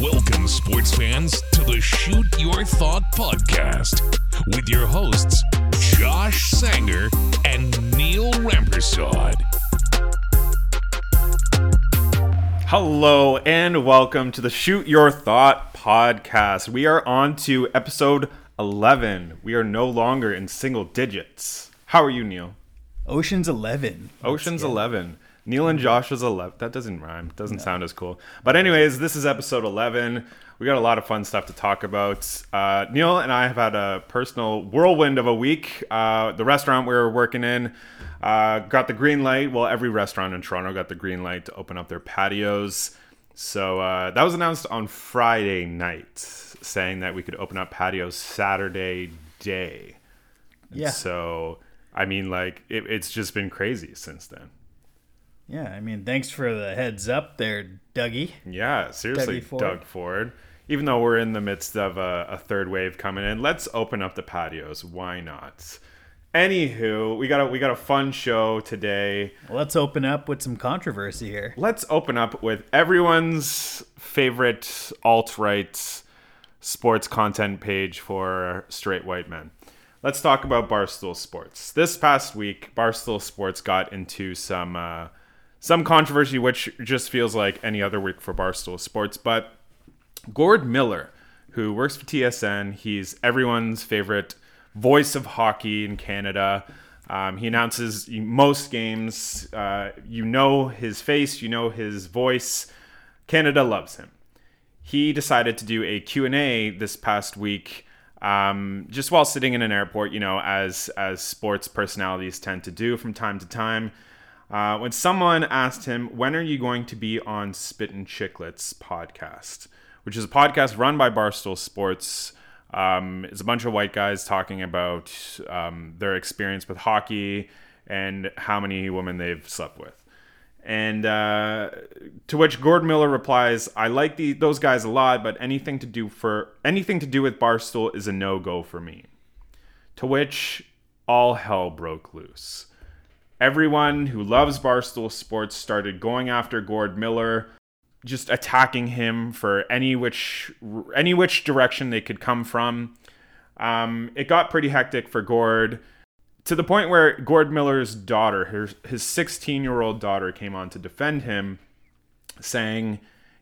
Welcome, sports fans, to the Shoot Your Thought Podcast with your hosts, Josh Sanger and Neil Rampersaud. Hello and welcome to the Shoot Your Thought Podcast. We are on to episode 11. We are no longer in single digits. How are you, Neil? Ocean's 11. Ocean's 11. Neil and Josh's 11. That doesn't rhyme. Doesn't sound as cool. But anyways, this is episode 11. We got a lot of fun stuff to talk about. Neil and I have had a personal whirlwind of a week. The restaurant we were working in got the green light. Well, every restaurant in Toronto got the green light to open up their patios. So that was announced on Friday night, saying that we could open up patios Saturday day. Yeah. And so, I mean, like, it's just been crazy since then. Yeah, I mean, thanks for the heads up there, Dougie. Yeah, seriously, Doug Ford. Even though we're in the midst of a third wave coming in, let's open up the patios. Why not? Anywho, we got a fun show today. Let's open up with some controversy here. Let's open up with everyone's favorite alt-right sports content page for straight white men. Let's talk about Barstool Sports. This past week, Barstool Sports got into some controversy, which just feels like any other week for Barstool Sports. But Gord Miller, who works for TSN, he's everyone's favorite voice of hockey in Canada. He announces most games. You know his face. You know his voice. Canada loves him. He decided to do a Q&A this past week, just while sitting in an airport, you know, as sports personalities tend to do from time to time. When someone asked him, when are you going to be on Spittin' Chiclets podcast, which is a podcast run by Barstool Sports. It's a bunch of white guys talking about their experience with hockey and how many women they've slept with. And to which Gord Miller replies, I like those guys a lot, but anything to do with Barstool is a no-go for me. To which all hell broke loose. Everyone who loves Barstool Sports started going after Gord Miller, just attacking him for any which direction they could come from. It got pretty hectic for Gord, to the point where Gord Miller's daughter, his 16-year-old daughter, came on to defend him, saying,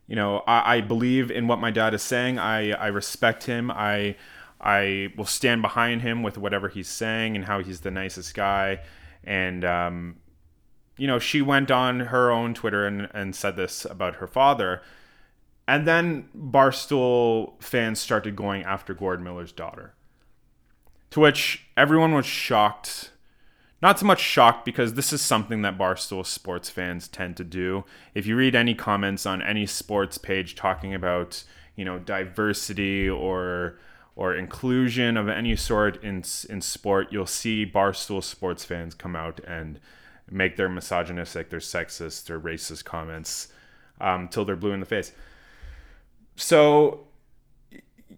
you know, I believe in what my dad is saying. I respect him. I will stand behind him with whatever he's saying and how he's the nicest guy. And, you know, she went on her own Twitter and said this about her father. And then Barstool fans started going after Gord Miller's daughter, to which everyone was shocked. Not so much shocked, because this is something that Barstool Sports fans tend to do. If you read any comments on any sports page talking about, you know, diversity or inclusion of any sort in sport, you'll see Barstool Sports fans come out and make their misogynistic, their sexist, their racist comments till they're blue in the face. So,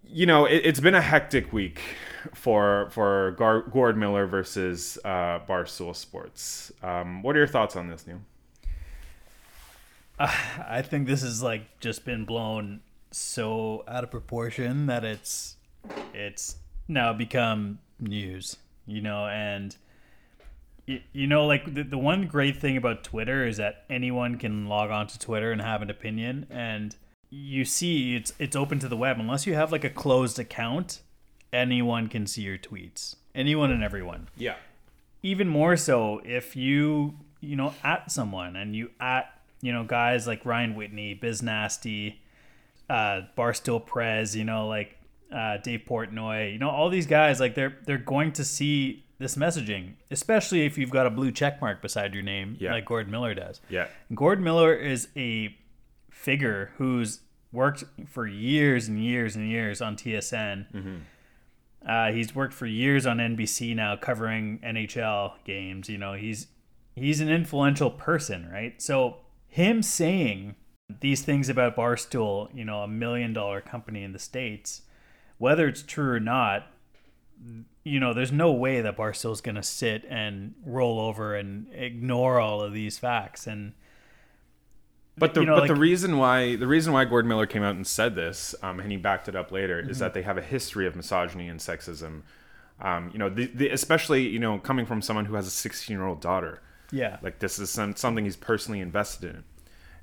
you know, it's been a hectic week for Gord Miller versus Barstool Sports. What are your thoughts on this, Neil? I think this has, like, just been blown so out of proportion that it's now become news, you know. And you know, like, the one great thing about Twitter is that anyone can log on to Twitter and have an opinion, and you see it's open to the web. Unless you have, like, a closed account, anyone can see your tweets, anyone and everyone. Yeah, even more so if you know, at someone, and you at, you know, guys like Ryan Whitney, Biz Nasty, Barstool Prez, you know, like Dave Portnoy, you know, all these guys, like, they're going to see this messaging, especially if you've got a blue check mark beside your name, like Gord Miller does. Yeah, Gord Miller is a figure who's worked for years and years and years on TSN. Mm-hmm. He's worked for years on NBC now, covering NHL games. You know, he's an influential person, right? So him saying these things about Barstool, you know, $1 million company in the States, whether it's true or not, you know, there's no way that Barstool's going to sit and roll over and ignore all of these facts. And But the reason why Gord Miller came out and said this, and he backed it up later, is that they have a history of misogyny and sexism. Especially coming from someone who has a 16-year-old daughter. Yeah, like this is something he's personally invested in,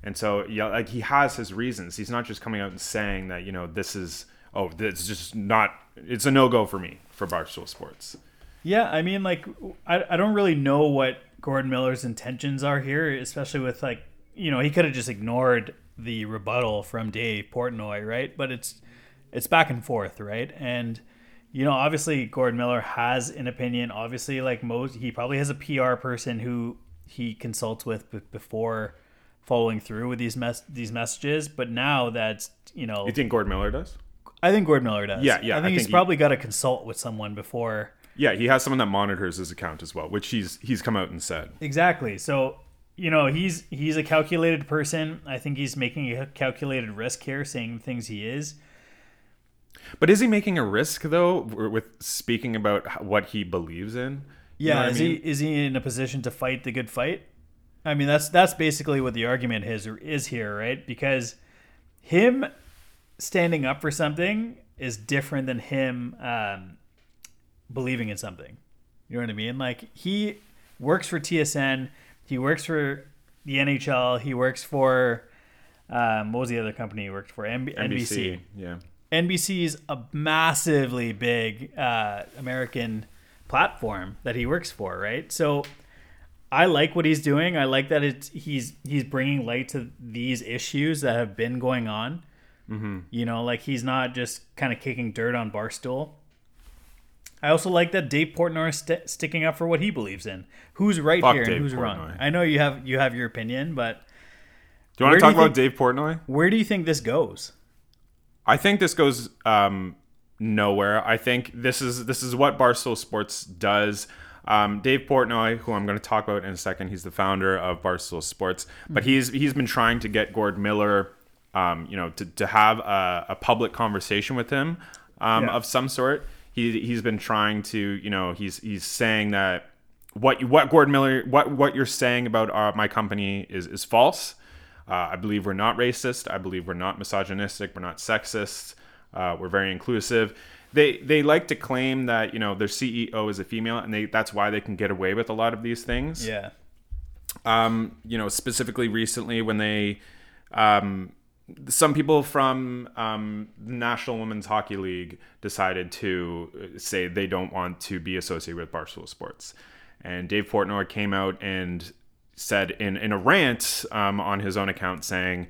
and so he has his reasons. He's not just coming out and saying that this is just not. It's a no-go for me for Barstool Sports. Yeah, I mean, I don't really know what Gordon Miller's intentions are here, especially with he could have just ignored the rebuttal from Dave Portnoy, right? But it's back and forth, right? And obviously Gord Miller has an opinion. Obviously, he probably has a PR person who he consults with before following through with these messages. But now that's you think Gord Miller does? I think Gord Miller does. Yeah, yeah. I think he's probably got to consult with someone before. Yeah, he has someone that monitors his account as well, which he's come out and said. Exactly. So, he's a calculated person. I think he's making a calculated risk here, saying the things he is. But is he making a risk, though, with speaking about what he believes in? Yeah, is he in a position to fight the good fight? I mean, that's basically what the argument is here, right? Because him standing up for something is different than him believing in something. You know what I mean? He works for TSN. He works for the NHL. He works for, what was the other company he worked for? NBC. Yeah. NBC is a massively big American platform that he works for, right? So I like what he's doing. I like that he's bringing light to these issues that have been going on. Mm-hmm. He's not just kind of kicking dirt on Barstool. I also like that Dave Portnoy is sticking up for what he believes in. Who's right here and who's wrong? I know you have your opinion, but do you want to talk about Dave Portnoy? Where do you think this goes? I think this goes nowhere. I think this is what Barstool Sports does. Dave Portnoy, who I'm going to talk about in a second, he's the founder of Barstool Sports, but he's been trying to get Gord Miller, to have a public conversation with him of some sort. He's been trying to, he's saying that what Gord Miller, what you're saying about my company is false. I believe we're not racist. I believe we're not misogynistic. We're not sexist. We're very inclusive. They like to claim that their CEO is a female, and that's why they can get away with a lot of these things. Yeah. Specifically recently when they, some people from the National Women's Hockey League decided to say they don't want to be associated with Barstool Sports, and Dave Portnoy came out and said in a rant on his own account saying,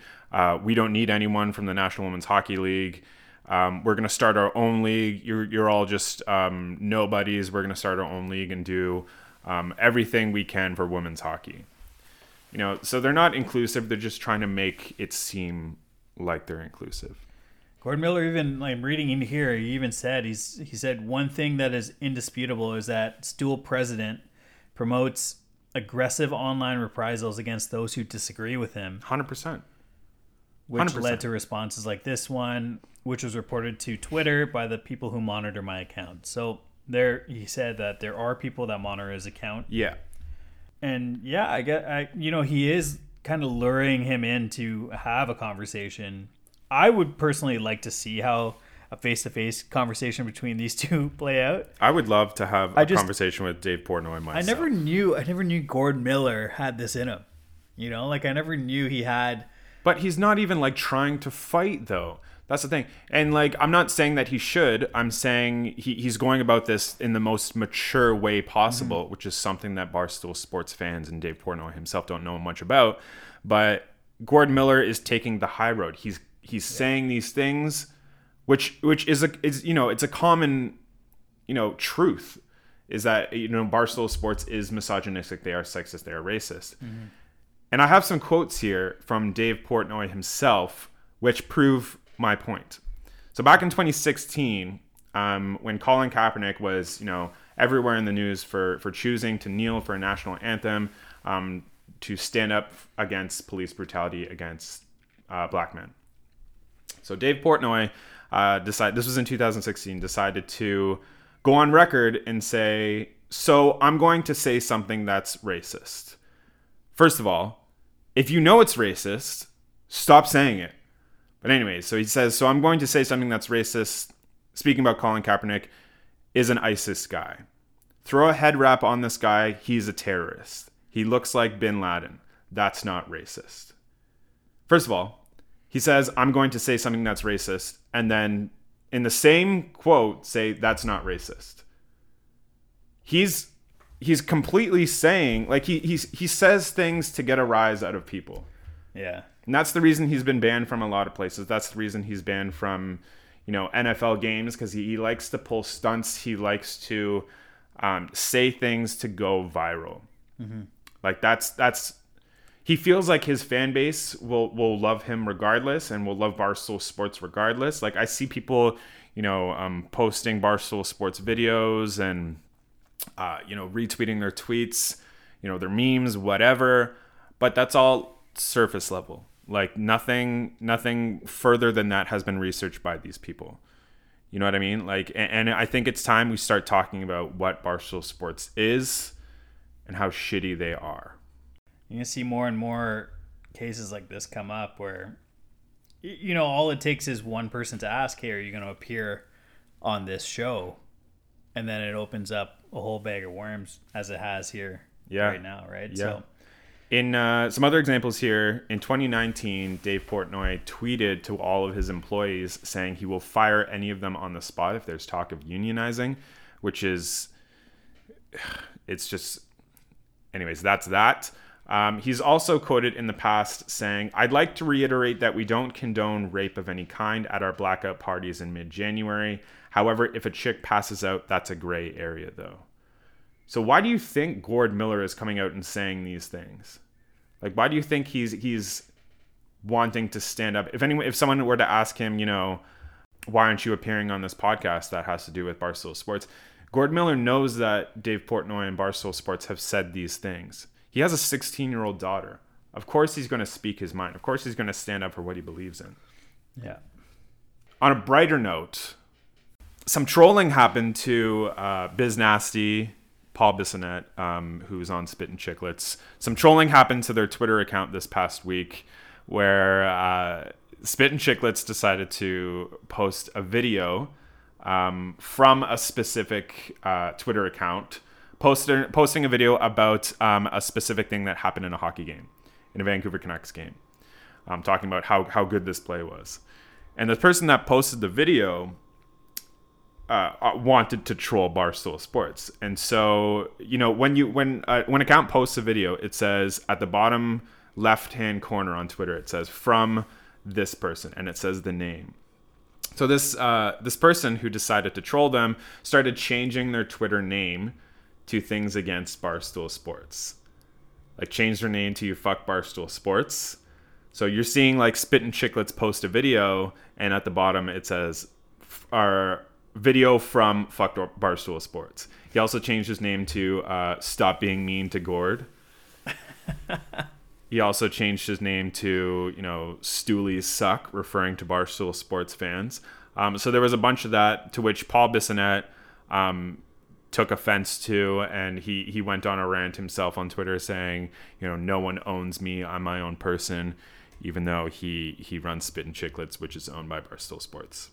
we don't need anyone from the National Women's Hockey League. We're going to start our own league. You're all just nobodies. We're going to start our own league and do everything we can for women's hockey. So they're not inclusive. They're just trying to make it seem like they're inclusive. Gord Miller, even I'm reading in here, he even said, he said one thing that is indisputable is that Stool President promotes aggressive online reprisals against those who disagree with him. 100%. Which led to responses like this one, which was reported to Twitter by the people who monitor my account. So he said that there are people that monitor his account. Yeah. And yeah, I he is kind of luring him in to have a conversation. I would personally like to see how a face-to-face conversation between these two play out. I would love to have a conversation with Dave Portnoy myself. I never knew Gord Miller had this in him. I never knew he had. But he's not even trying to fight, though. That's the thing. And I'm not saying that he should. I'm saying he's going about this in the most mature way possible, which is something that Barstool Sports fans and Dave Portnoy himself don't know much about. But Gord Miller is taking the high road. He's saying these things, which is a common truth, is that Barstool Sports is misogynistic. They are sexist. They are racist. Mm-hmm. And I have some quotes here from Dave Portnoy himself, which prove my point. So back in 2016, when Colin Kaepernick was, everywhere in the news for choosing to kneel for a national anthem, to stand up against police brutality against black men. So Dave Portnoy, this was in 2016, decided to go on record and say, so I'm going to say something that's racist. First of all, if you know it's racist, Stop saying it. But anyway, so he says, so I'm going to say something that's racist. Speaking about Colin Kaepernick, is an ISIS guy. Throw a head wrap on this guy. He's a terrorist. He looks like bin Laden. That's not racist. First of all, he says, I'm going to say something that's racist. And then in the same quote, say, that's not racist. He's completely saying, like, he says things to get a rise out of people. Yeah. And that's the reason he's been banned from a lot of places. That's the reason he's banned from, you know, NFL games, because he likes to pull stunts. He likes to say things to go viral. Mm-hmm. Like, that's he feels like his fan base will love him regardless, and will love Barstool Sports regardless. Like, I see people, you know, posting Barstool Sports videos and, you know, retweeting their tweets, you know, their memes, whatever. But that's all surface level. Like, nothing further than that has been researched by these people. You know what I mean? Like, and I think it's time we start talking about what Barstool Sports is and how shitty they are. You're going to see more and more cases like this come up where, you know, all it takes is one person to ask, hey, are you going to appear on this show? And then it opens up a whole bag of worms, as it has here right now, right? Yeah. So, in some other examples here, in 2019, Dave Portnoy tweeted to all of his employees saying he will fire any of them on the spot if there's talk of unionizing, which is, it's just, anyways, that's that. He's also quoted in the past saying, I'd like to reiterate that we don't condone rape of any kind at our blackout parties in mid-January. However, if a chick passes out, that's a gray area, though. So why do you think Gord Miller is coming out and saying these things? Like, why do you think he's wanting to stand up? If someone were to ask him, you know, why aren't you appearing on this podcast that has to do with Barstool Sports? Gord Miller knows that Dave Portnoy and Barstool Sports have said these things. He has a 16-year-old daughter. Of course he's going to speak his mind. Of course he's going to stand up for what he believes in. Yeah. On a brighter note, some trolling happened to Biz Nasty, Paul Bissonnette, who's on Spittin' Chiclets. Some trolling happened to their Twitter account this past week where Spittin' Chiclets decided to post a video from a specific Twitter account posting a video about a specific thing that happened in a hockey game, in a Vancouver Canucks game, talking about how good this play was. And the person that posted the video wanted to troll Barstool Sports. And so, you know, when an account posts a video, it says at the bottom left-hand corner on Twitter, it says from this person, and it says the name. So this person who decided to troll them started changing their Twitter name to things against Barstool Sports. Like, change their name to You Fuck Barstool Sports. So you're seeing, like, Spittin' Chiclets post a video, and at the bottom it says our video from Fuck Barstool Sports. He also changed his name to Stop Being Mean to Gord. He also changed his name to, you know, Stoolies Suck, referring to Barstool Sports fans. So there was a bunch of that, to which Paul Bissonnette took offense to, and he went on a rant himself on Twitter saying, you know, no one owns me, I'm my own person, even though he runs Spittin' Chiclets, which is owned by Barstool Sports.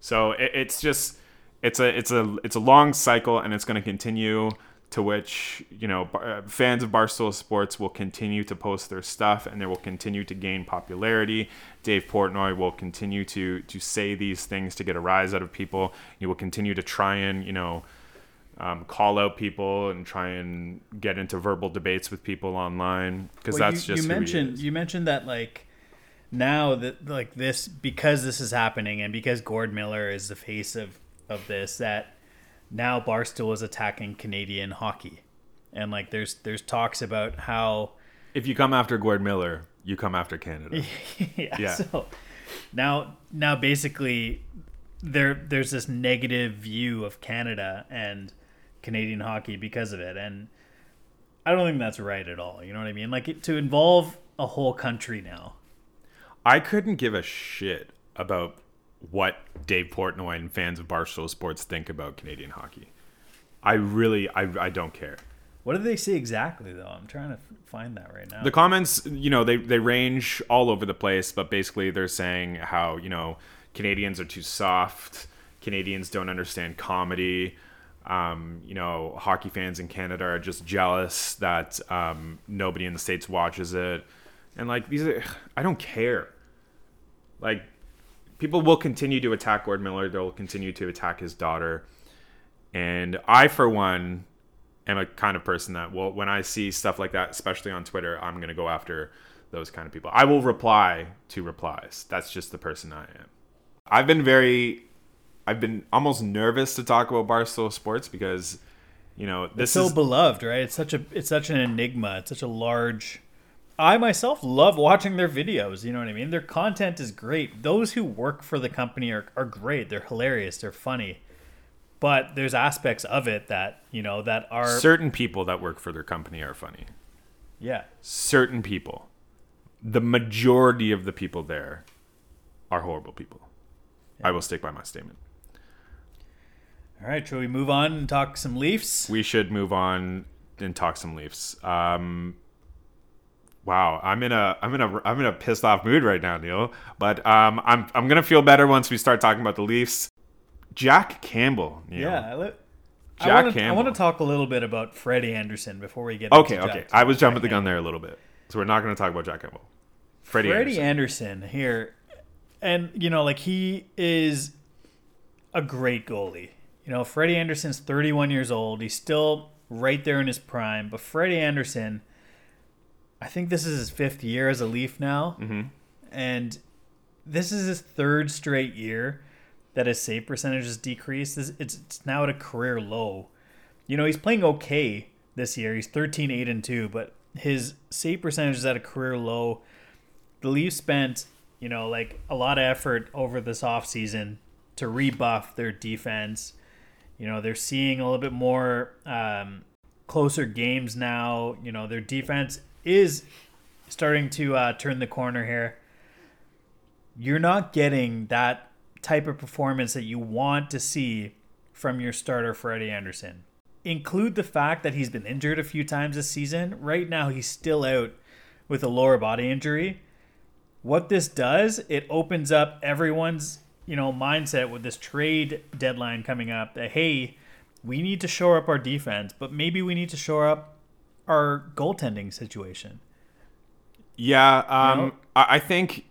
So it's a long cycle, and it's going to continue, to which, you know, fans of Barstool Sports will continue to post their stuff, and they will continue to gain popularity. Dave Portnoy will continue to say these things to get a rise out of people. He will continue to try and, you know, call out people and try and get into verbal debates with people online, because that's just you mentioned that, like, now that, like, this, because this is happening and because Gord Miller is the face of this, that now Barstool is attacking Canadian hockey, and, like, there's talks about how if you come after Gord Miller, you come after Canada. yeah. So now basically there's this negative view of Canada and Canadian hockey because of it, and I don't think that's right at all. You know what I mean? Like, to involve a whole country now. I couldn't give a shit about what Dave Portnoy and fans of Barstool Sports think about Canadian hockey. I don't care. What did they say exactly, though? I'm trying to find that right now. The comments, you know, they range all over the place, but basically they're saying how, you know, Canadians are too soft, Canadians don't understand comedy, you know, hockey fans in Canada are just jealous that nobody in the States watches it. And, like, these are... I don't care. Like, people will continue to attack Gord Miller. They'll continue to attack his daughter. And I, for one... I'm a kind of person that will, when I see stuff like that, especially on Twitter, I'm going to go after those kind of people. I will reply to replies. That's just the person I am. I've been almost nervous to talk about Barstool Sports because, you know, this is so beloved, right? It's such an enigma. It's such a large, I myself love watching their videos. You know what I mean? Their content is great. Those who work for the company are great. They're hilarious. They're funny. But there's aspects of it that, you know, that are... Certain people that work for their company are funny. Yeah. Certain people. The majority of the people there are horrible people. Yeah. I will stick by my statement. All right. Shall we move on and talk some Leafs? We should move on and talk some Leafs. Wow, I'm in a pissed off mood right now, Neil. But I'm gonna feel better once we start talking about the Leafs. Jack Campbell. Yeah. Campbell. I want to talk a little bit about Freddie Andersen before we get into Jack. Okay. I was jumping the gun there a little bit. So we're not going to talk about Jack Campbell. Freddie Andersen here. And, you know, like, he is a great goalie. You know, Freddie Andersen's 31 years old. He's still right there in his prime. But Freddie Andersen, I think this is his fifth year as a Leaf now. Mm-hmm. And this is his third straight year that his save percentage has decreased. It's now at a career low. You know, he's playing okay this year. He's 13-8-2, but his save percentage is at a career low. The Leafs spent, you know, like, a lot of effort over this offseason to rebuff their defense. You know, they're seeing a little bit more closer games now. You know, their defense is starting to turn the corner here. You're not getting that type of performance that you want to see from your starter, Freddie Andersen. Include the fact that he's been injured a few times this season. Right now, he's still out with a lower body injury. What this does, it opens up everyone's, you know, mindset with this trade deadline coming up that, hey, we need to shore up our defense, but maybe we need to shore up our goaltending situation. Yeah, you know? I think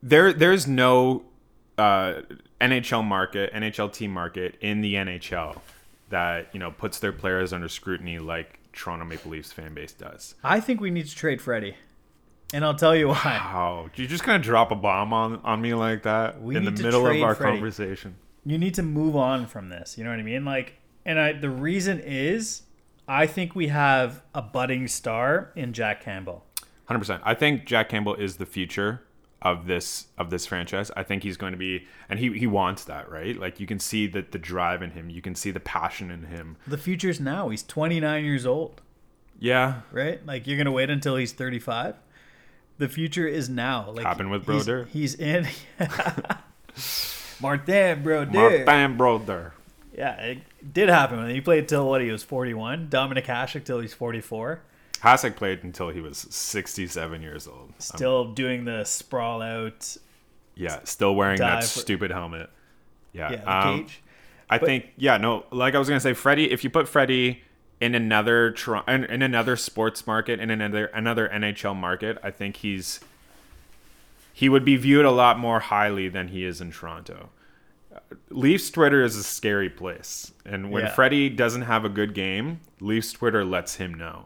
there's no... NHL team market in the NHL that, you know, puts their players under scrutiny like Toronto Maple Leafs fan base does. I think we need to trade Freddie, and I'll tell you why. Wow, you just kind of drop a bomb on me like that in the middle of our conversation. You need to move on from this. You know what I mean? Like, and the reason is, I think we have a budding star in Jack Campbell. 100%. I think Jack Campbell is the future of this franchise. I think he's going to be, and he wants that, right? Like, you can see the drive in him. You can see the passion in him. The future's now. He's 29 years old. Yeah. Right? Like, you're going to wait until he's 35? The future is now. Like, happened with Brodeur. He's in. Martin Brodeur. Yeah, it did happen. He played till he was 41. Dominic Hasek till he's 44. Hasek played until he was 67 years old. Still doing the sprawl out. Yeah, still wearing that stupid helmet. Yeah, the cage. Like I was going to say, Freddie, if you put Freddie in another sports market, in another NHL market, I think he would be viewed a lot more highly than he is in Toronto. Leafs Twitter is a scary place. And when Freddie doesn't have a good game, Leafs Twitter lets him know.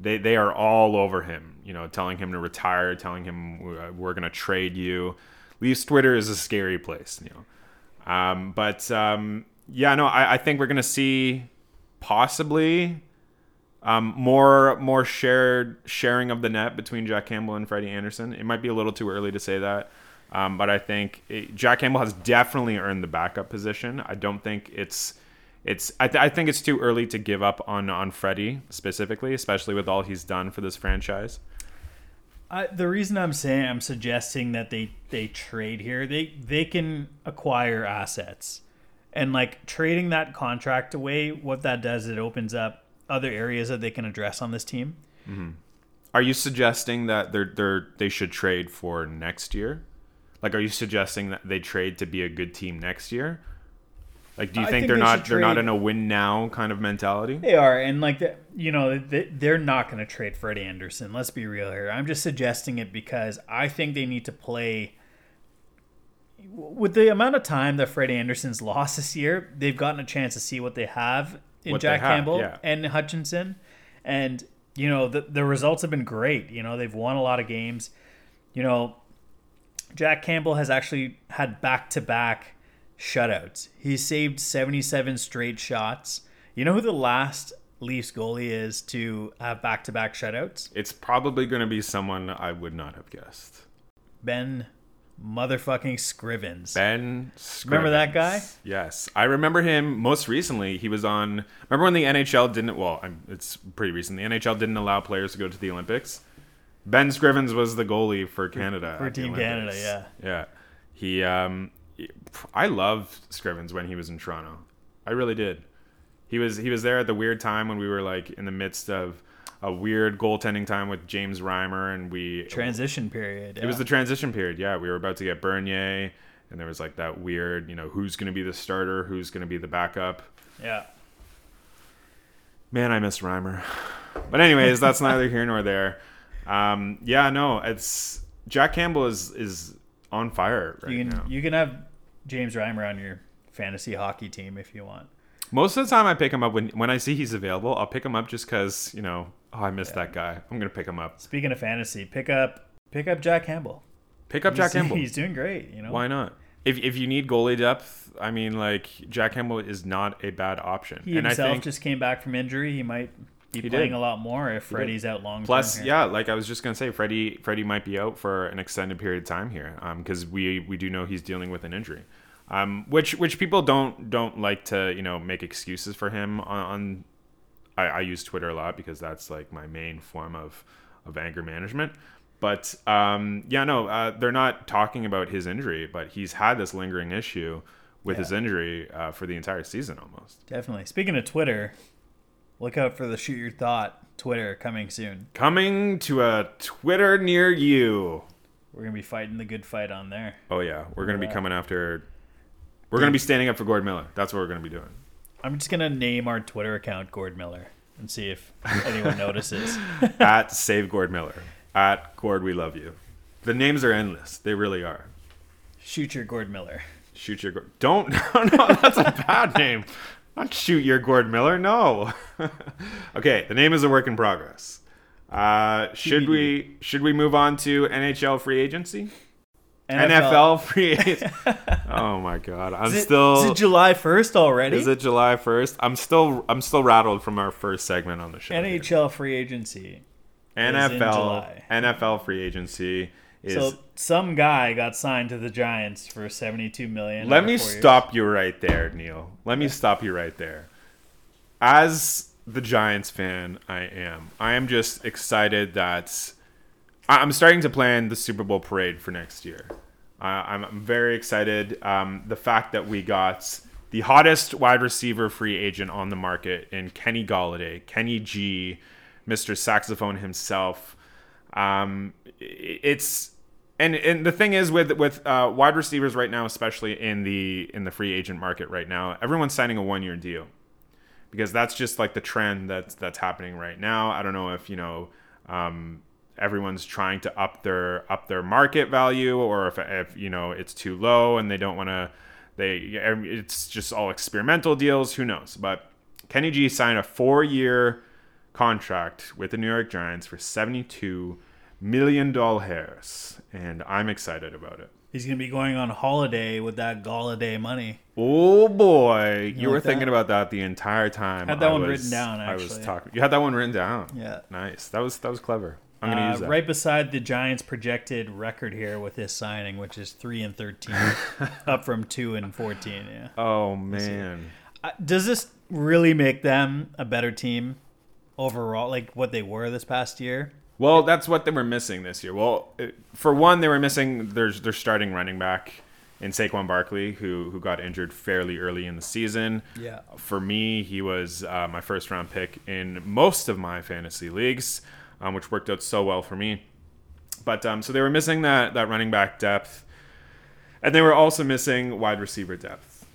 They are all over him, you know, telling him to retire, telling him we're going to trade you. Leafs Twitter is a scary place, you know. I think we're going to see possibly more sharing of the net between Jack Campbell and Freddie Andersen. It might be a little too early to say that, but I think Jack Campbell has definitely earned the backup position. I don't think it's... I think it's too early to give up on Freddie specifically, especially with all he's done for this franchise. The reason I'm suggesting that they trade here, they can acquire assets, and like trading that contract away, what that does, it opens up other areas that they can address on this team. Mm-hmm. Are you suggesting that they should trade for next year? Like, are you suggesting that they trade to be a good team next year? Like, do you think they're not in a win now kind of mentality? They are, and like the, you know, they're not going to trade Frederik Andersen. Let's be real here. I'm just suggesting it because I think they need to play. With the amount of time that Frederik Andersen's lost this year, they've gotten a chance to see what they have in Jack Campbell and Hutchinson, and you know the results have been great. You know, they've won a lot of games. You know, Jack Campbell has actually had back-to-back shutouts. He saved 77 straight shots. You know who the last Leafs goalie is to have back-to-back shutouts? It's probably going to be someone I would not have guessed. Ben motherfucking Scrivens. Ben Scrivens. Remember that guy? Yes. I remember him most recently. He was on... Remember when the NHL didn't... Well, it's pretty recent. The NHL didn't allow players to go to the Olympics. Ben Scrivens was the goalie for Canada. For Team Canada, yeah. Yeah. He... I loved Scrivens when he was in Toronto. I really did. He was there at the weird time when we were like in the midst of a weird goaltending time with James Reimer, and we transition period. Yeah. It was the transition period. Yeah, we were about to get Bernier, and there was like that weird, you know, who's going to be the starter, who's going to be the backup. Yeah. Man, I miss Reimer. But anyways, that's neither here nor there. It's Jack Campbell is on fire right now. You can have James Reimer on your fantasy hockey team if you want. Most of the time I pick him up when I see he's available. I'll pick him up just because, you know, I missed that guy. I'm going to pick him up. Speaking of fantasy, pick up Jack Campbell. He's doing great, you know. Why not? If you need goalie depth, I mean, like, Jack Campbell is not a bad option. He himself just came back from injury. He might be playing a lot more if Freddie's out long term. Plus, like I was just going to say, Freddie might be out for an extended period of time here because we do know he's dealing with an injury. Which people don't like to, you know, make excuses for him on I use Twitter a lot because that's like my main form of anger management. But they're not talking about his injury, but he's had this lingering issue with his injury for the entire season almost. Definitely. Speaking of Twitter, look out for the Shoot Your Thought Twitter coming soon. Coming to a Twitter near you. We're going to be fighting the good fight on there. Oh, yeah. We're going to be coming after. We're going to be standing up for Gord Miller. That's what we're going to be doing. I'm just going to name our Twitter account Gord Miller and see if anyone notices. At Save Gord Miller. At Gord We Love You. The names are endless. They really are. Shoot Your Gord Miller. Shoot Your Gord. Don't. No, that's a bad name. Not Shoot Your Gord Miller, no. Okay, the name is a work in progress. Should we move on to NHL free agency? NFL free agency. Oh my god. Is it July 1st already? Is it July 1st? I'm still rattled from our first segment on the show. NHL free agency. NFL free agency. So some guy got signed to the Giants for $72 million. Let me stop you right there, Neil. Let me stop you right there. As the Giants fan I am, just excited that I'm starting to plan the Super Bowl parade for next year. I'm very excited. The fact that we got the hottest wide receiver free agent on the market in Kenny Golladay, Kenny G, Mr. Saxophone himself. And the thing is with wide receivers right now, especially in the free agent market right now, everyone's signing a 1-year deal because that's just like the trend that's happening right now. I don't know if, you know, everyone's trying to up their market value, or if you know, it's too low and they don't want to, it's just all experimental deals. Who knows? But Kenny G signed a 4-year contract with the New York Giants for $72 million, and I'm excited about it. He's gonna be going on holiday with that Golladay money. Oh boy, you were thinking about that the entire time. I had that one written down. Actually, I was talking. You had that one written down. Yeah, nice. That was clever. I'm gonna use that right beside the Giants' projected record here with this signing, which is 3-13, up from 2-14. Yeah. Oh man, does this really make them a better team overall? Like what they were this past year. Well, that's what they were missing this year. Well, for one, they were missing their starting running back. and Saquon Barkley, who got injured fairly early in the season. Yeah. For me, he was my first round pick in most of my fantasy leagues, which worked out so well for me. But so they were missing that running back depth, and they were also missing wide receiver depth.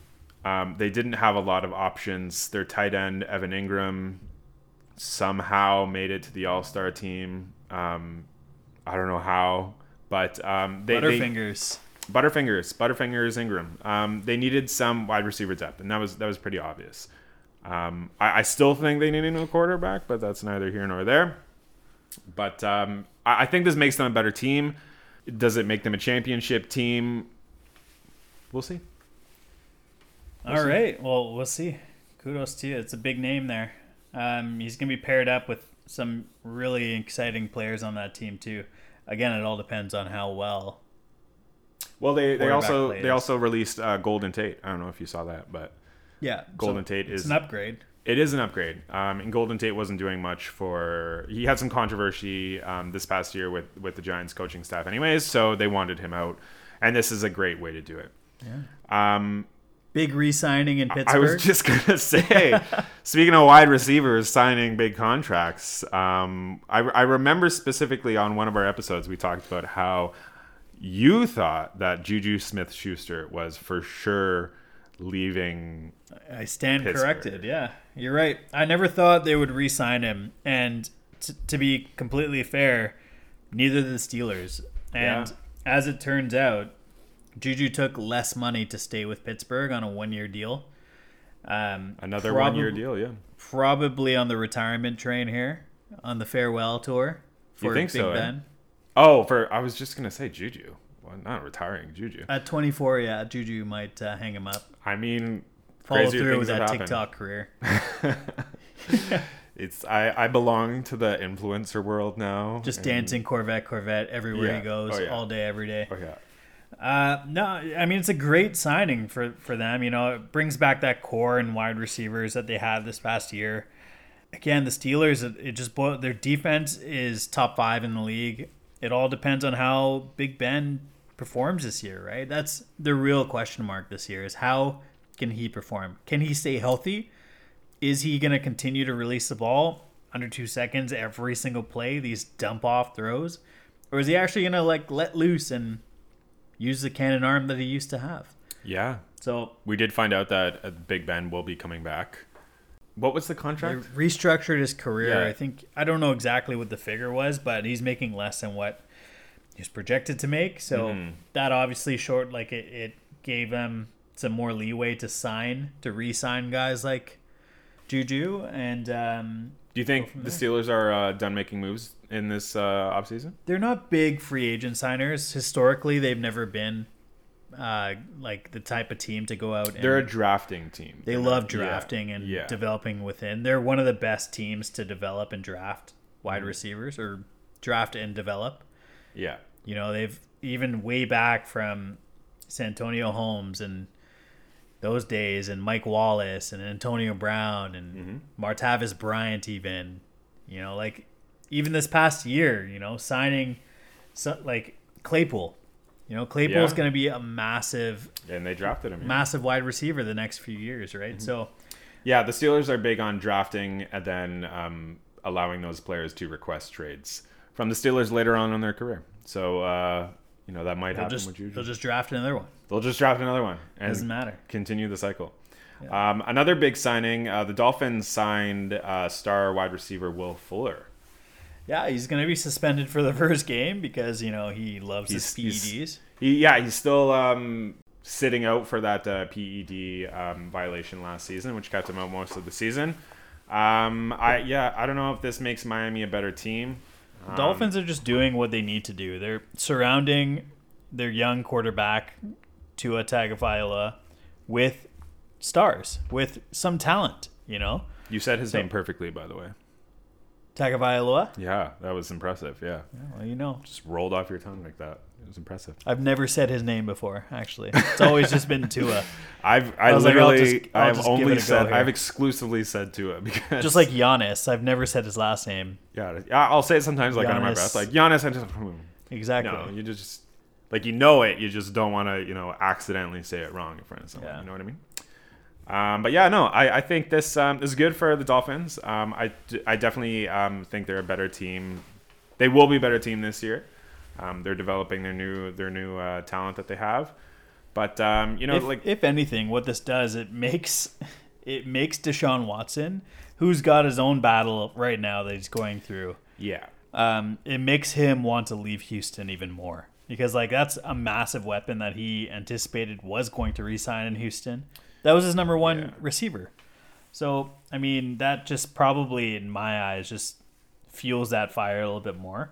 They didn't have a lot of options. Their tight end, Evan Ingram, somehow made it to the All-Star team. I don't know how, but Butterfingers Ingram. They needed some wide receiver depth, and that was pretty obvious. I still think they needed a quarterback, but that's neither here nor there. But I think this makes them a better team. Does it make them a championship team? We'll see. All right. Well, we'll see. Kudos to you. It's a big name there. He's going to be paired up with some really exciting players on that team too. Again, it all depends on how well. Well, they also released Golden Tate. I don't know if you saw that, but yeah, Golden Tate is an upgrade. It is an upgrade. And Golden Tate wasn't doing much he had some controversy this past year with the Giants coaching staff anyways, so they wanted him out. And this is a great way to do it. Yeah. Big re-signing in Pittsburgh. I was just going to say, speaking of wide receivers signing big contracts, I remember specifically on one of our episodes we talked about how you thought that Juju Smith-Schuster was for sure leaving. I stand Pittsburgh. Corrected. Yeah, you're right. I never thought they would re-sign him. And to be completely fair, neither did the Steelers. And as it turns out, Juju took less money to stay with Pittsburgh on a one-year deal. Another one-year deal, yeah. Probably on the retirement train here, on the farewell tour for you think Big so, Ben. Eh? Oh, I was just going to say Juju. Well, not retiring, Juju. At 24, yeah, Juju might hang him up. I mean, follow through with that TikTok career. It's I belong to the influencer world now. Just dancing Corvette everywhere he goes, all day, every day. Oh, yeah. No, I mean, it's a great signing for them. You know, it brings back that core and wide receivers that they had this past year. Again, the Steelers, their defense is top 5 in the league. It all depends on how Big Ben performs this year, right? That's the real question mark this year, is how can he perform? Can he stay healthy? Is he going to continue to release the ball under 2 seconds every single play, these dump-off throws? Or is he actually going to let loose and use the cannon arm that he used to have? Yeah. So we did find out that Big Ben will be coming back. What was the contract? They restructured his career. Yeah. I don't know exactly what the figure was, but he's making less than what he's projected to make. So that obviously it gave him some more leeway to re-sign guys like Juju. And do you think the Steelers are done making moves in this offseason? They're not big free agent signers. Historically, they've never been the type of team to go out. They're a drafting team. They love drafting and developing within. They're one of the best teams to develop and draft wide receivers, or draft and develop. Yeah. You know, they've even way back from Santonio Holmes and those days, and Mike Wallace and Antonio Brown and Martavis Bryant even, you know, even this past year, you know, signing Claypool. You know, Claypool's going to be a massive... And they drafted him. Massive wide receiver the next few years, right? So, yeah, the Steelers are big on drafting and then allowing those players to request trades from the Steelers later on in their career. So, you know, that might happen with Juju. They'll just draft another one. And doesn't matter. Continue the cycle. Yeah. Another big signing, the Dolphins signed star wide receiver Will Fuller. Yeah, he's going to be suspended for the first game because, you know, he loves his PEDs. He's still sitting out for that PED violation last season, which kept him out most of the season. I don't know if this makes Miami a better team. The Dolphins are just doing what they need to do. They're surrounding their young quarterback, Tua Tagovailoa, with stars, with some talent, you know? You said his name perfectly, by the way. Tagovailoa? Yeah, that was impressive, yeah. Well, you know. Just rolled off your tongue like that. It was impressive. I've never said his name before, actually. It's always just been Tua. I've exclusively said Tua. Because just like Giannis, I've never said his last name. Yeah, I'll say it sometimes, Giannis, under my breath. Like, Giannis, I just... Exactly. No, you just... like, you know it, you just don't want to, you know, accidentally say it wrong in front of someone. Yeah. You know what I mean? But yeah, no, I think this is good for the Dolphins. I definitely think they're a better team. They will be a better team this year. They're developing their new talent that they have. But you know, if anything, what this does, it makes Deshaun Watson, who's got his own battle right now that he's going through. Yeah. It makes him want to leave Houston even more, because like that's a massive weapon that he anticipated was going to re-sign in Houston. That was his number one receiver. So, I mean, that just probably, in my eyes, just fuels that fire a little bit more.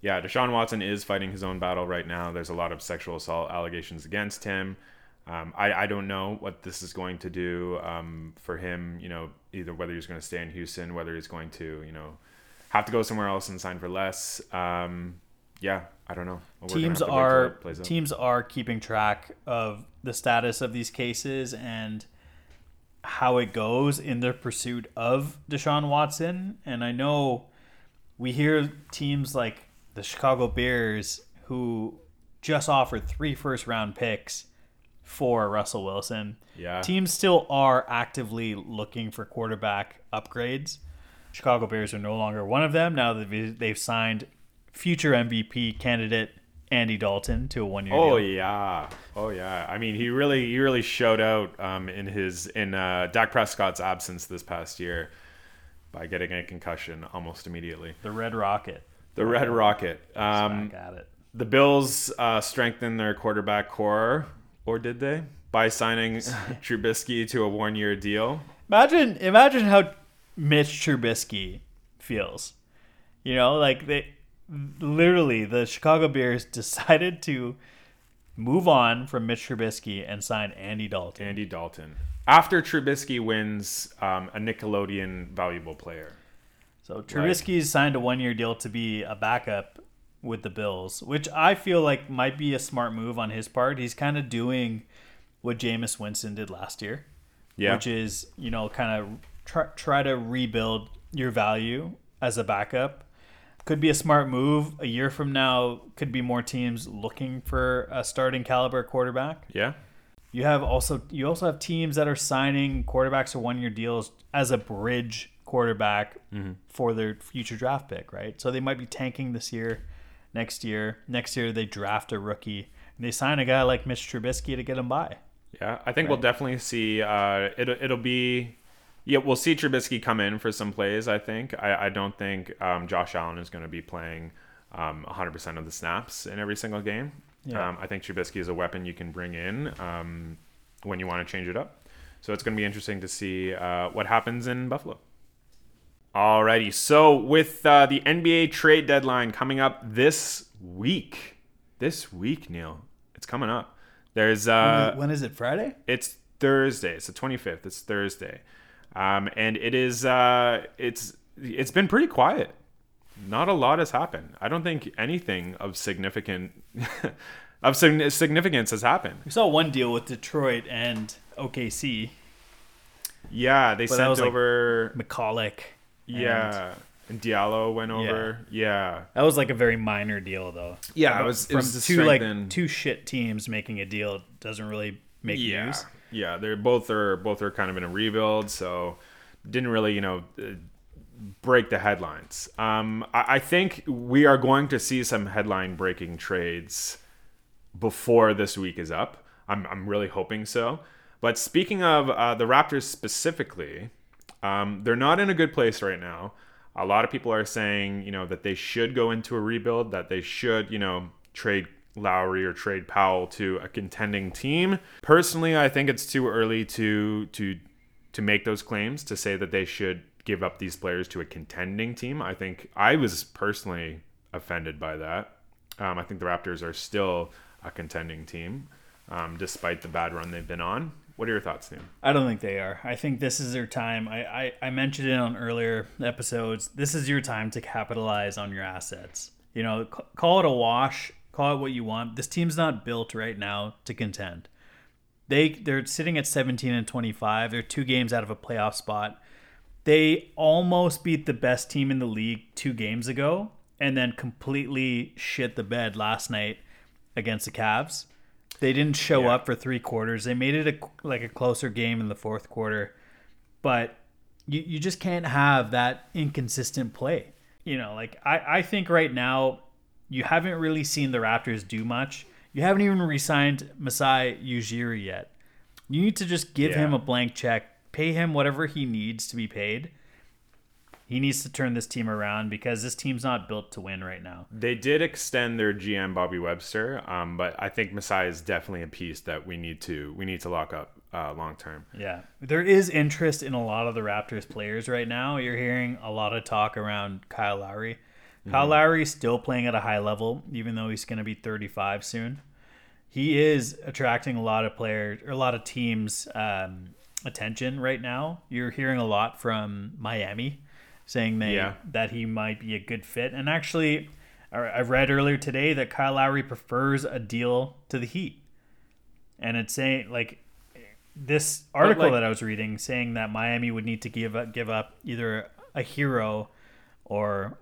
Yeah, Deshaun Watson is fighting his own battle right now. There's a lot of sexual assault allegations against him. I don't know what this is going to do for him, you know, either whether he's going to stay in Houston, whether he's going to, you know, have to go somewhere else and sign for less. Yeah, I don't know. Teams are keeping track of the status of these cases and how it goes in their pursuit of Deshaun Watson. And I know we hear teams like the Chicago Bears, who just offered 3 first-round picks for Russell Wilson. Yeah. Teams still are actively looking for quarterback upgrades. Chicago Bears are no longer one of them now that they've signed future MVP candidate Andy Dalton to a 1-year deal. Oh yeah. I mean, he really showed out in Dak Prescott's absence this past year by getting a concussion almost immediately. The Red Rocket. The Bills strengthened their quarterback core, or did they? By signing Trubisky to a 1-year deal. Imagine how Mitch Trubisky feels. You know, like literally the Chicago Bears decided to move on from Mitch Trubisky and sign Andy Dalton. After Trubisky wins a Nickelodeon valuable player. So Trubisky's signed a 1-year deal to be a backup with the Bills, which I feel like might be a smart move on his part. He's kind of doing what Jameis Winston did last year, which is, you know, kind of try to rebuild your value as a backup. Could be a smart move. A year from now, could be more teams looking for a starting caliber quarterback. Yeah. You also have teams that are signing quarterbacks to 1-year deals as a bridge quarterback for their future draft pick, right? So they might be tanking this year, next year they draft a rookie and they sign a guy like Mitch Trubisky to get him by. Yeah, I think we'll definitely see we'll see Trubisky come in for some plays, I think. I don't think Josh Allen is going to be playing 100% of the snaps in every single game. Yeah. I think Trubisky is a weapon you can bring in when you want to change it up. So it's going to be interesting to see what happens in Buffalo. Alrighty, so with the NBA trade deadline coming up this week, Neil, it's coming up. There's when is it? Friday? It's Thursday. It's the 25th. It's Thursday, and it is. It's been pretty quiet. Not a lot has happened. I don't think anything of significance has happened. We saw one deal with Detroit and OKC. Yeah, they sent over like McCulloch. Yeah, and Diallo went over. Yeah. That was like a very minor deal, though. Yeah, it was two shit teams making a deal doesn't really make news. Yeah, they're both are kind of in a rebuild, so didn't really, you know, break the headlines. I think we are going to see some headline breaking trades before this week is up. I'm really hoping so. But speaking of the Raptors specifically. They're not in a good place right now. A lot of people are saying, you know, that they should go into a rebuild, that they should, you know, trade Lowry or trade Powell to a contending team. Personally, I think it's too early to make those claims, to say that they should give up these players to a contending team. I think I was personally offended by that. I think the Raptors are still a contending team, despite the bad run they've been on. What are your thoughts, Neil? I don't think they are. I think this is their time. I mentioned it on earlier episodes. This is your time to capitalize on your assets. You know, call it a wash. Call it what you want. This team's not built right now to contend. They're sitting at 17-25. They're 2 games out of a playoff spot. They almost beat the best team in the league 2 games ago and then completely shit the bed last night against the Cavs. They didn't show up for three quarters. They made it a closer game in the fourth quarter, but you just can't have that inconsistent play. You know, like I think right now you haven't really seen the Raptors do much. You haven't even re-signed Masai Ujiri yet. You need to just give him a blank check, pay him whatever he needs to be paid. He needs to turn this team around because this team's not built to win right now. They did extend their GM Bobby Webster, but I think Masai is definitely a piece that we need to lock up long term. Yeah, there is interest in a lot of the Raptors players right now. You're hearing a lot of talk around Kyle Lowry. Kyle Lowry's still playing at a high level, even though he's going to be 35 soon. He is attracting a lot of players, or a lot of teams' attention right now. You're hearing a lot from Miami saying that he might be a good fit. And actually, I read earlier today that Kyle Lowry prefers a deal to the Heat. And it's saying, like, this article that I was reading saying that Miami would need to give up either a hero or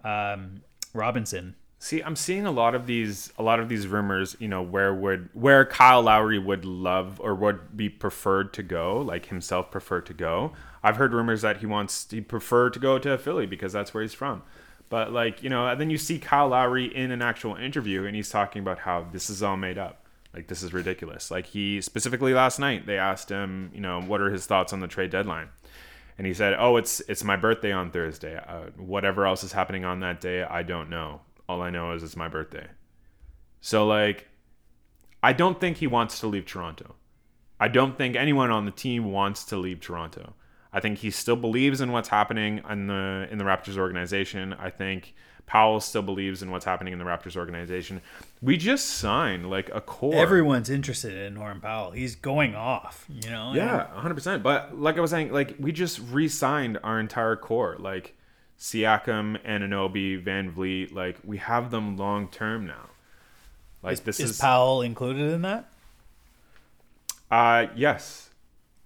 Robinson. See, I'm seeing a lot of these rumors, you know, where Kyle Lowry would love or would be preferred to go, like himself preferred to go. I've heard rumors that he'd prefer to go to Philly because that's where he's from. But like, you know, and then you see Kyle Lowry in an actual interview and he's talking about how this is all made up. Like, this is ridiculous. Like, he specifically last night, they asked him, you know, what are his thoughts on the trade deadline? And he said, "Oh, it's my birthday on Thursday. Whatever else is happening on that day, I don't know. All I know is it's my birthday." So, like, I don't think he wants to leave Toronto. I don't think anyone on the team wants to leave Toronto. I think he still believes in what's happening in the Raptors organization. I think Powell still believes in what's happening in the Raptors organization. We just signed, like, a core. Everyone's interested in Norman Powell. He's going off, you know? Yeah, 100%. But, like I was saying, like, we just re-signed our entire core, like, Siakam, Anunoby, Van Vliet, like, we have them long term now. Like, is Powell included in that? Yes.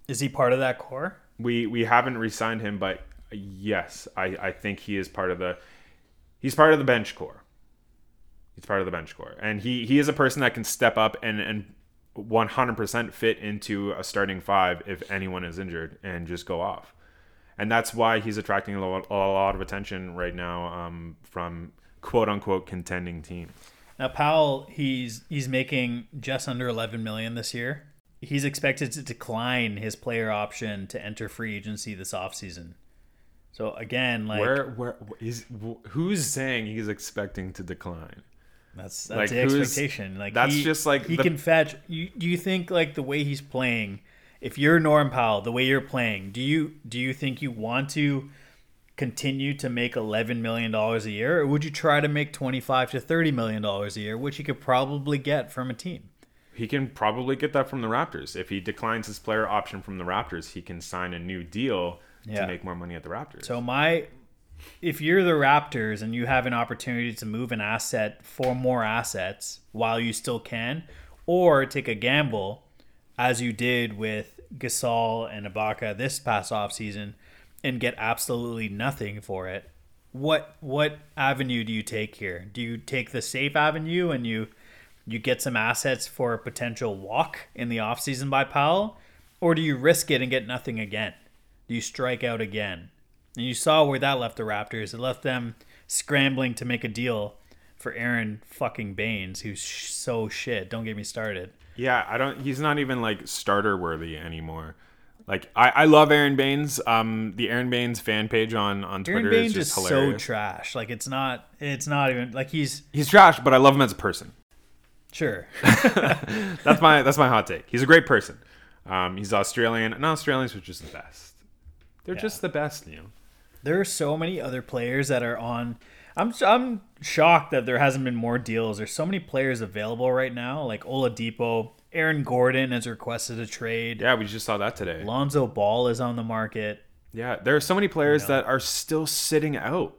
Is he part of that core? We haven't re-signed him, but yes, I think he is part of the. He's part of the bench core. He's part of the bench core, and he is a person that can step up and 100% fit into a starting five if anyone is injured and just go off. And that's why he's attracting a lot of attention right now from quote-unquote contending teams. Now, Powell, he's making just under $11 million this year. He's expected to decline his player option to enter free agency this offseason. So, again, like... Who's saying he's expecting to decline? That's like, the expectation. Like, that's just like... He can fetch... Do you think, like, the way he's playing... If you're Norm Powell, the way you're playing, do you think you want to continue to make $11 million a year, or would you try to make $25 to $30 million a year, which he could probably get from a team? He can probably get that from the Raptors. If he declines his player option from the Raptors, he can sign a new deal to make more money at the Raptors. So if you're the Raptors and you have an opportunity to move an asset for more assets while you still can, or take a gamble... as you did with Gasol and Ibaka this past offseason and get absolutely nothing for it, what avenue do you take here? Do you take the safe avenue and you get some assets for a potential walk in the offseason by Powell? Or do you risk it and get nothing again? Do you strike out again? And you saw where that left the Raptors. It left them scrambling to make a deal for Aron fucking Baynes, who's so shit. Don't get me started. Yeah, he's not even like starter worthy anymore. Like I love Aron Baynes. The Aron Baynes fan page on Twitter is just hilarious. So trash. Like it's not even like he's trash, but I love him as a person. Sure. That's my hot take. He's a great person. He's Australian, and Australians are just the best. They're just the best, Neil. There are so many other players that are on. I'm shocked that there hasn't been more deals. There's so many players available right now, like Oladipo. Aaron Gordon has requested a trade. Yeah, we just saw that today. Lonzo Ball is on the market. Yeah, there are so many players that are still sitting out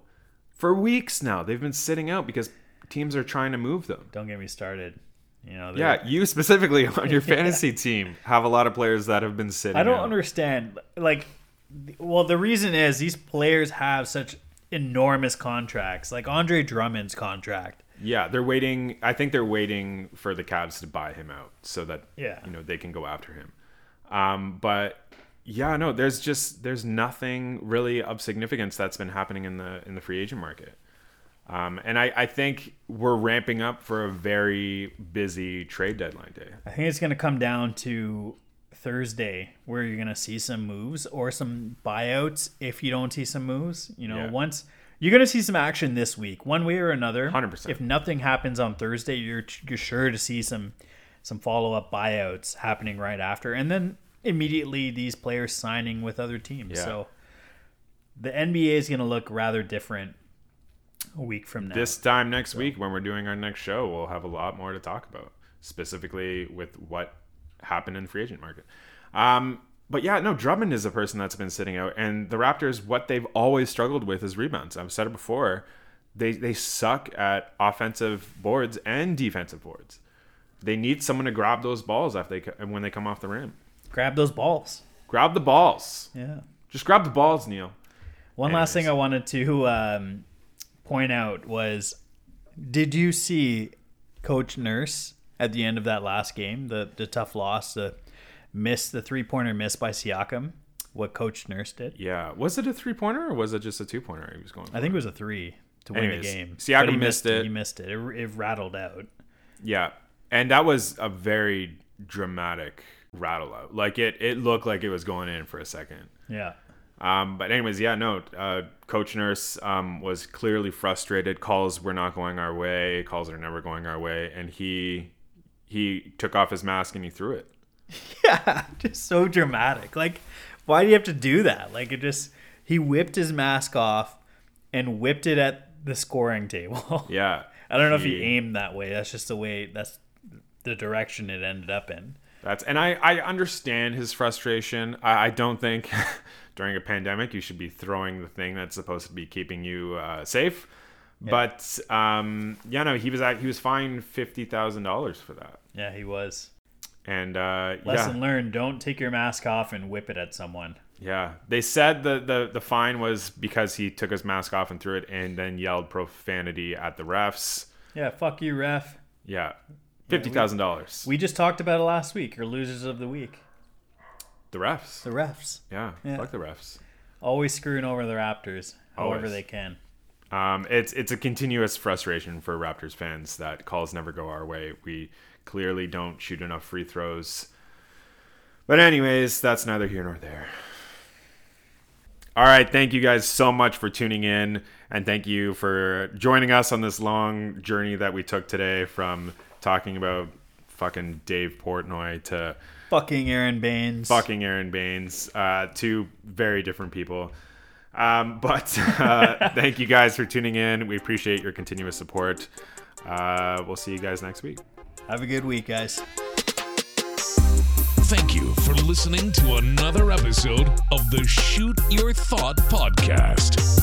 for weeks now. They've been sitting out because teams are trying to move them. Don't get me started. You know, you specifically on your fantasy team have a lot of players that have been sitting out. I don't understand. Like, well, the reason is these players have such enormous contracts, like Andre Drummond's contract. Yeah, they're waiting. I think they're waiting for the Cavs to buy him out so that you know, they can go after him. But yeah, no, there's nothing really of significance that's been happening in the free agent market. And I think we're ramping up for a very busy trade deadline day. I think it's going to come down to Thursday where you're going to see some moves or some buyouts. If you don't see some moves, you know, once you're going to see some action this week, one way or another. 100%. If nothing happens on Thursday, you're sure to see some follow-up buyouts happening right after. And then immediately these players signing with other teams. Yeah. So the NBA is going to look rather different a week from now. This time next week, when we're doing our next show, we'll have a lot more to talk about, specifically with what happened in the free agent market. But yeah, no, Drummond is a person that's been sitting out, and the Raptors, what they've always struggled with is rebounds. I've said it before. They suck at offensive boards and defensive boards. They need someone to grab those balls when they come off the rim. Grab those balls. Grab the balls. Yeah. Just grab the balls, Neil. Last thing I wanted to point out was, did you see Coach Nurse at the end of that last game, the tough loss, the three-pointer missed by Siakam, what Coach Nurse did? Yeah. Was it a three-pointer or was it just a two-pointer he was going for? I think it was a three to win the game. Siakam missed it. He missed it. It rattled out. Yeah. And that was a very dramatic rattle out. Like, it looked like it was going in for a second. Yeah. But anyways, yeah, no, Coach Nurse was clearly frustrated. Calls were not going our way. Calls are never going our way. And he took off his mask and he threw it. Yeah, just so dramatic. Like, why do you have to do that? Like, he whipped his mask off and whipped it at the scoring table. Yeah. I don't know if he aimed that way. That's just the way, that's the direction it ended up in. And I understand his frustration. I don't think during a pandemic you should be throwing the thing that's supposed to be keeping you safe. Yeah. But yeah, no, he was fined $50,000 for that. Yeah, he was. And lesson learned: don't take your mask off and whip it at someone. Yeah, they said the fine was because he took his mask off and threw it, and then yelled profanity at the refs. Yeah, fuck you, ref. Yeah. $50,000. We just talked about it last week. Or losers of the week. The refs. Yeah. Fuck the refs. Always screwing over the Raptors, however they can. It's a continuous frustration for Raptors fans that calls never go our way. We clearly don't shoot enough free throws. But anyways, that's neither here nor there. All right, thank you guys so much for tuning in, and thank you for joining us on this long journey that we took today from talking about fucking Dave Portnoy to fucking Aron Baynes. Two very different people. Thank you guys for tuning in. We appreciate your continuous support. We'll see you guys next week. Have a good week, guys. Thank you for listening to another episode of the Shoot Your Thought Podcast.